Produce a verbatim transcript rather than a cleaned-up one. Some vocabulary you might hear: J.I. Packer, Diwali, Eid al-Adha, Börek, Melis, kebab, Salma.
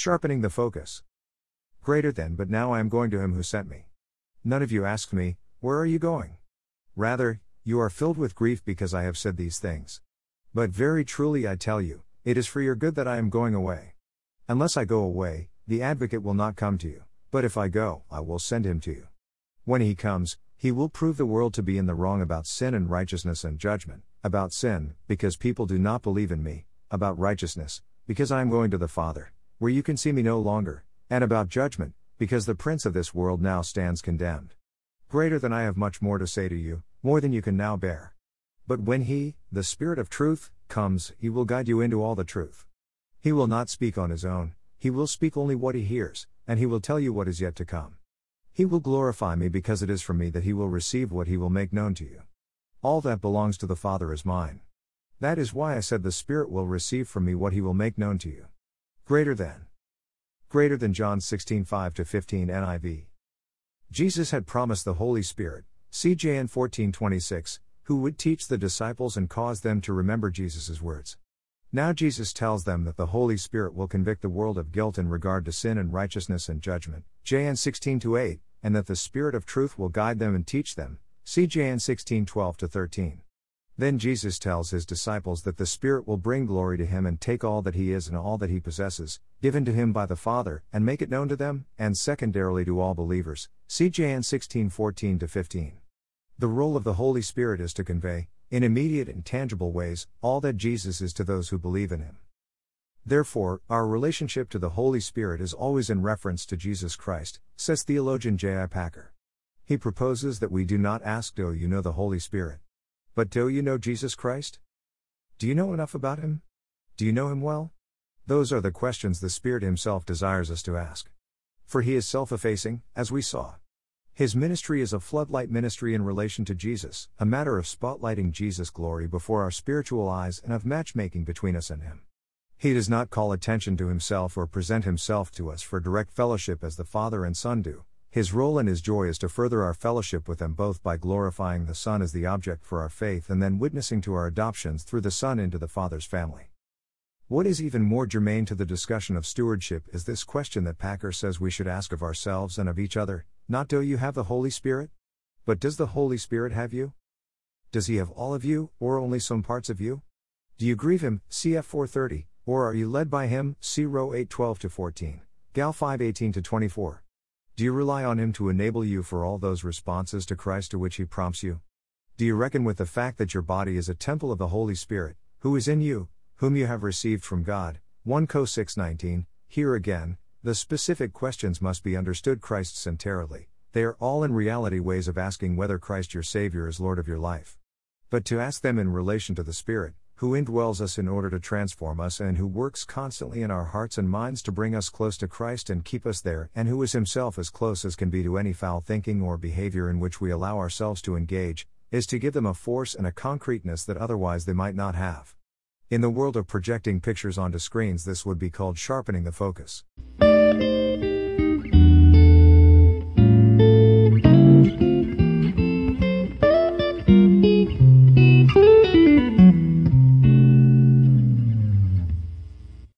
Sharpening the focus. Greater than but now I am going to him who sent me. None of you asked me, where are you going? Rather, you are filled with grief because I have said these things. But very truly I tell you, it is for your good that I am going away. Unless I go away, the advocate will not come to you, but if I go, I will send him to you. When he comes, he will prove the world to be in the wrong about sin and righteousness and judgment, about sin, because people do not believe in me, about righteousness, because I am going to the Father, where you can see me no longer, and about judgment, because the prince of this world now stands condemned. Greater than I have much more to say to you, more than you can now bear. But when he, the Spirit of truth, comes, he will guide you into all the truth. He will not speak on his own, he will speak only what he hears, and he will tell you what is yet to come. He will glorify me because it is from me that he will receive what he will make known to you. All that belongs to the Father is mine. That is why I said the Spirit will receive from me what he will make known to you. Greater than. Greater than John sixteen five to fifteen N I V. Jesus had promised the Holy Spirit, C J N fourteen twenty-six, who would teach the disciples and cause them to remember Jesus' words. Now Jesus tells them that the Holy Spirit will convict the world of guilt in regard to sin and righteousness and judgment, J N sixteen two eight, and that the Spirit of truth will guide them and teach them, C J N sixteen twelve to thirteen. Then Jesus tells his disciples that the Spirit will bring glory to him and take all that he is and all that he possesses, given to him by the Father, and make it known to them, and secondarily to all believers, C J N sixteen fourteen to fifteen. The role of the Holy Spirit is to convey, in immediate and tangible ways, all that Jesus is to those who believe in him. Therefore, our relationship to the Holy Spirit is always in reference to Jesus Christ, says theologian J I Packer. He proposes that we do not ask, do you know the Holy Spirit? But do you know Jesus Christ? Do you know enough about him? Do you know him well? Those are the questions the Spirit himself desires us to ask. For he is self-effacing, as we saw. His ministry is a floodlight ministry in relation to Jesus, a matter of spotlighting Jesus' glory before our spiritual eyes and of matchmaking between us and him. He does not call attention to himself or present himself to us for direct fellowship as the Father and Son do. His role and his joy is to further our fellowship with them both by glorifying the Son as the object for our faith and then witnessing to our adoptions through the Son into the Father's family. What is even more germane to the discussion of stewardship is this question that Packer says we should ask of ourselves and of each other, not do you have the Holy Spirit? But does the Holy Spirit have you? Does he have all of you, or only some parts of you? Do you grieve him, C F four thirty, or are you led by him, C row eight twelve to fourteen, Gal five eighteen to twenty-four? Do you rely on him to enable you for all those responses to Christ to which he prompts you? Do you reckon with the fact that your body is a temple of the Holy Spirit, who is in you, whom you have received from God? First Corinthians six nineteen. Here again, the specific questions must be understood Christ-centrally. They are all in reality ways of asking whether Christ your Savior is Lord of your life. But to ask them in relation to the Spirit, who indwells us in order to transform us and who works constantly in our hearts and minds to bring us close to Christ and keep us there, and who is himself as close as can be to any foul thinking or behavior in which we allow ourselves to engage, is to give them a force and a concreteness that otherwise they might not have. In the world of projecting pictures onto screens, this would be called sharpening the focus.